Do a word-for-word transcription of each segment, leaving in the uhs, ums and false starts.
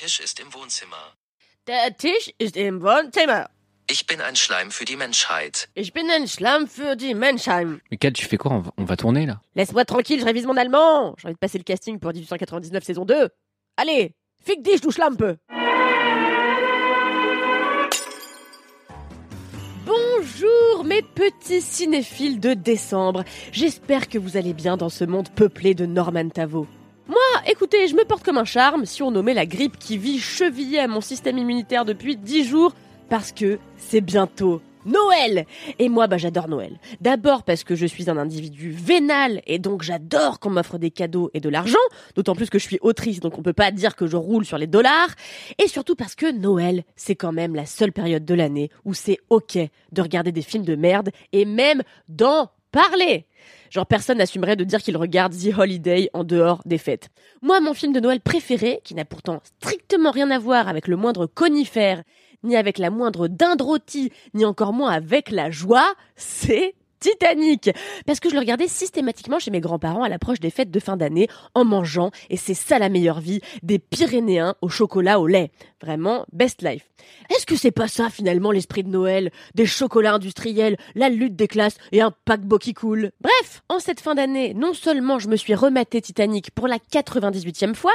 Der Tisch ist im Wohnzimmer. Der Tisch ist im Wohnzimmer. Ich bin ein Schleim für die Menschheit. Ich bin ein Schlamm für die Menschheit. Mais Kat, tu fais quoi? On va, on va tourner, là. Laisse-moi tranquille, je révise mon allemand. J'ai envie de passer le casting pour dix-huit cent quatre-vingt-dix-neuf saison deux. Allez, fick dich, du Schlampe. Bonjour mes petits cinéphiles de décembre. J'espère que vous allez bien dans ce monde peuplé de Norman Tavo. Moi, écoutez, je me porte comme un charme, surnommée la grippe qui vit chevillée à mon système immunitaire depuis dix jours, parce que c'est bientôt Noël. Et moi, bah j'adore Noël. D'abord parce que je suis un individu vénal, et donc j'adore qu'on m'offre des cadeaux et de l'argent, d'autant plus que je suis autrice, donc on peut pas dire que je roule sur les dollars. Et surtout parce que Noël, c'est quand même la seule période de l'année où c'est ok de regarder des films de merde, et même d'en parler. Genre personne n'assumerait de dire qu'il regarde The Holiday en dehors des fêtes. Moi, mon film de Noël préféré, qui n'a pourtant strictement rien à voir avec le moindre conifère, ni avec la moindre dinde rôtie, ni encore moins avec la joie, c'est Titanic. Parce que je le regardais systématiquement chez mes grands-parents à l'approche des fêtes de fin d'année, en mangeant, et c'est ça la meilleure vie, des Pyrénéens au chocolat au lait. Vraiment, best life. Est-ce que c'est pas ça finalement l'esprit de Noël? Des chocolats industriels, la lutte des classes et un paquebot qui coule. Bref, en cette fin d'année, non seulement je me suis rematé Titanic pour la quatre-vingt-dix-huitième fois,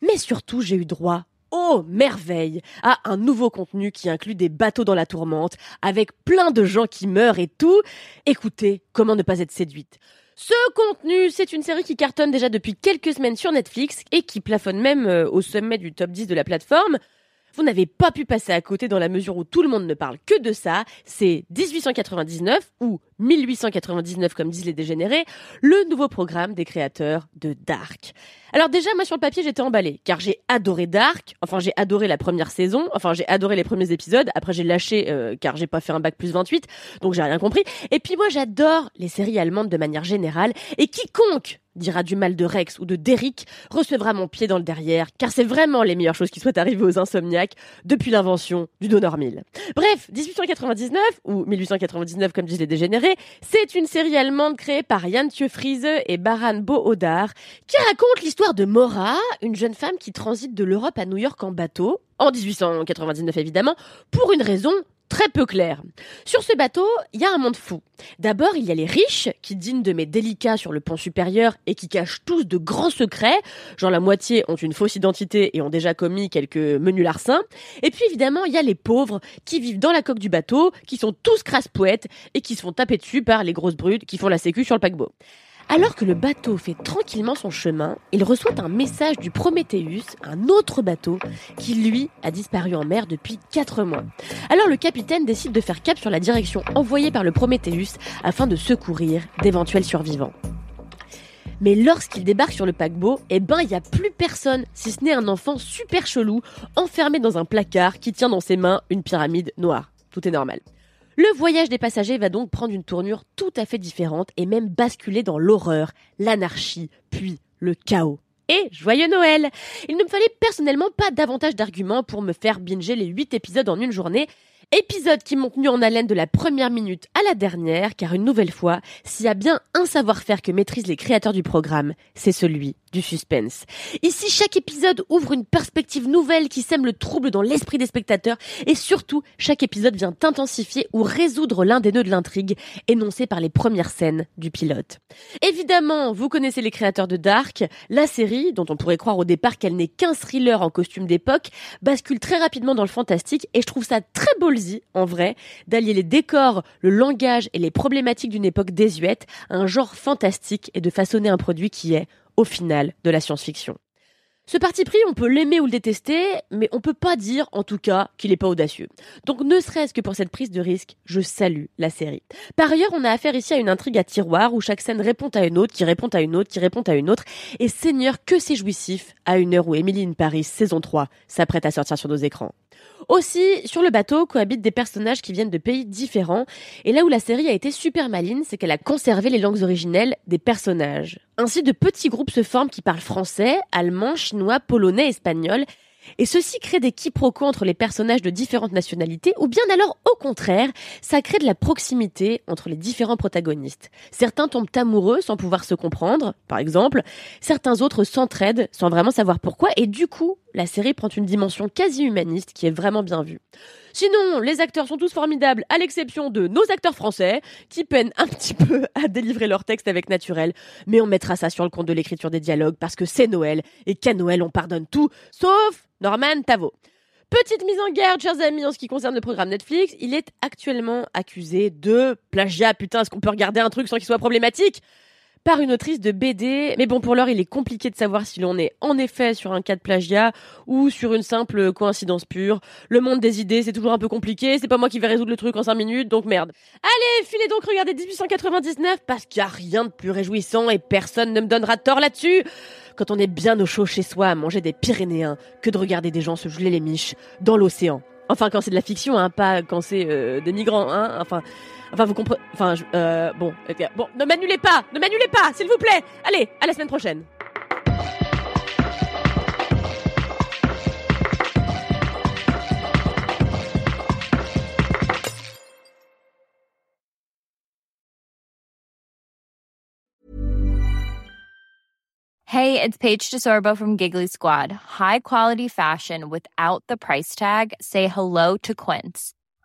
mais surtout j'ai eu droit, oh merveille, à un nouveau contenu qui inclut des bateaux dans la tourmente, avec plein de gens qui meurent et tout. Écoutez, comment ne pas être séduite? Ce contenu, c'est une série qui cartonne déjà depuis quelques semaines sur Netflix et qui plafonne même au sommet du top dix de la plateforme. Vous n'avez pas pu passer à côté dans la mesure où tout le monde ne parle que de ça. C'est dix-huit cent quatre-vingt-dix-neuf, ou mille huit cent quatre-vingt-dix-neuf comme disent les dégénérés, le nouveau programme des créateurs de Dark. Alors déjà, moi sur le papier, j'étais emballée, car j'ai adoré Dark, enfin j'ai adoré la première saison, enfin j'ai adoré les premiers épisodes, après j'ai lâché euh, car j'ai pas fait un bac plus vingt-huit, donc j'ai rien compris. Et puis moi j'adore les séries allemandes de manière générale, et quiconque dira du mal de Rex ou de Derrick recevra mon pied dans le derrière, car c'est vraiment les meilleures choses qui soient arrivées aux insomniaques depuis l'invention du Donormil. Bref, dix-huit cent quatre-vingt-dix-neuf, ou mille huit cent quatre-vingt-dix-neuf comme disent les dégénérés, c'est une série allemande créée par Jantje Friese et Baran bo Odar, qui raconte l'histoire de Maura, une jeune femme qui transite de l'Europe à New York en bateau, en dix-huit cent quatre-vingt-dix-neuf évidemment, pour une raison très peu clair. Sur ce bateau, il y a un monde fou. D'abord, il y a les riches, qui dînent de mets délicats sur le pont supérieur et qui cachent tous de grands secrets, genre la moitié ont une fausse identité et ont déjà commis quelques menus larcins. Et puis évidemment, il y a les pauvres, qui vivent dans la coque du bateau, qui sont tous crasse-pouettes et qui se font taper dessus par les grosses brutes qui font la sécu sur le paquebot. Alors que le bateau fait tranquillement son chemin, il reçoit un message du Prometheus, un autre bateau, qui lui a disparu en mer depuis quatre mois. Alors le capitaine décide de faire cap sur la direction envoyée par le Prometheus afin de secourir d'éventuels survivants. Mais lorsqu'il débarque sur le paquebot, eh ben il n'y a plus personne, si ce n'est un enfant super chelou, enfermé dans un placard qui tient dans ses mains une pyramide noire. Tout est normal. Le voyage des passagers va donc prendre une tournure tout à fait différente et même basculer dans l'horreur, l'anarchie, puis le chaos. Et joyeux Noël! Il ne me fallait personnellement pas davantage d'arguments pour me faire binger les huit épisodes en une journée, épisodes qui m'ont tenu en haleine de la première minute à la dernière, car une nouvelle fois, s'il y a bien un savoir-faire que maîtrisent les créateurs du programme, c'est celui du suspense. Ici, chaque épisode ouvre une perspective nouvelle qui sème le trouble dans l'esprit des spectateurs, et surtout, chaque épisode vient intensifier ou résoudre l'un des nœuds de l'intrigue énoncés par les premières scènes du pilote. Évidemment, vous connaissez les créateurs de Dark, la série, dont on pourrait croire au départ qu'elle n'est qu'un thriller en costume d'époque, bascule très rapidement dans le fantastique, et je trouve ça très ballsy, en vrai, d'allier les décors, le langage et les problématiques d'une époque désuète à un genre fantastique et de façonner un produit qui est, au final, de la science-fiction. Ce parti pris, on peut l'aimer ou le détester, mais on peut pas dire, en tout cas, qu'il est pas audacieux. Donc ne serait-ce que pour cette prise de risque, je salue la série. Par ailleurs, on a affaire ici à une intrigue à tiroir où chaque scène répond à une autre, qui répond à une autre, qui répond à une autre. Et seigneur, que c'est jouissif à une heure où Emily in Paris, saison trois, s'apprête à sortir sur nos écrans. Aussi, sur le bateau cohabitent des personnages qui viennent de pays différents. Et là où la série a été super maligne, c'est qu'elle a conservé les langues originelles des personnages. Ainsi, de petits groupes se forment qui parlent français, allemand, chinois, polonais, espagnol. Et ceci crée des quiproquos entre les personnages de différentes nationalités, ou bien alors, au contraire, ça crée de la proximité entre les différents protagonistes. Certains tombent amoureux sans pouvoir se comprendre, par exemple. Certains autres s'entraident sans vraiment savoir pourquoi, et du coup, la série prend une dimension quasi humaniste qui est vraiment bien vue. Sinon, les acteurs sont tous formidables, à l'exception de nos acteurs français, qui peinent un petit peu à délivrer leur texte avec naturel. Mais on mettra ça sur le compte de l'écriture des dialogues, parce que c'est Noël, et qu'à Noël, on pardonne tout, sauf Norman Tavo. Petite mise en garde, chers amis, en ce qui concerne le programme Netflix, il est actuellement accusé de plagiat. Putain, est-ce qu'on peut regarder un truc sans qu'il soit problématique ? Par une autrice de B D. Mais bon, pour l'heure, il est compliqué de savoir si l'on est en effet sur un cas de plagiat ou sur une simple coïncidence pure. Le monde des idées, c'est toujours un peu compliqué. C'est pas moi qui vais résoudre le truc en cinq minutes, donc merde. Allez, filez donc regarder dix-huit cent quatre-vingt-dix-neuf, parce qu'il n'y a rien de plus réjouissant et personne ne me donnera tort là-dessus. Quand on est bien au chaud chez soi à manger des Pyrénéens, que de regarder des gens se geler les miches dans l'océan. Enfin, quand c'est de la fiction, hein, pas quand c'est euh, des migrants, hein, enfin... Enfin, vous comprenez... Enfin, je... euh, bon... Bon, ne m'annulez pas Ne m'annulez pas, s'il vous plaît. Allez, à la semaine prochaine. Hey, it's Paige DeSorbo from Giggly Squad. High quality fashion without the price tag. Say hello to Quince.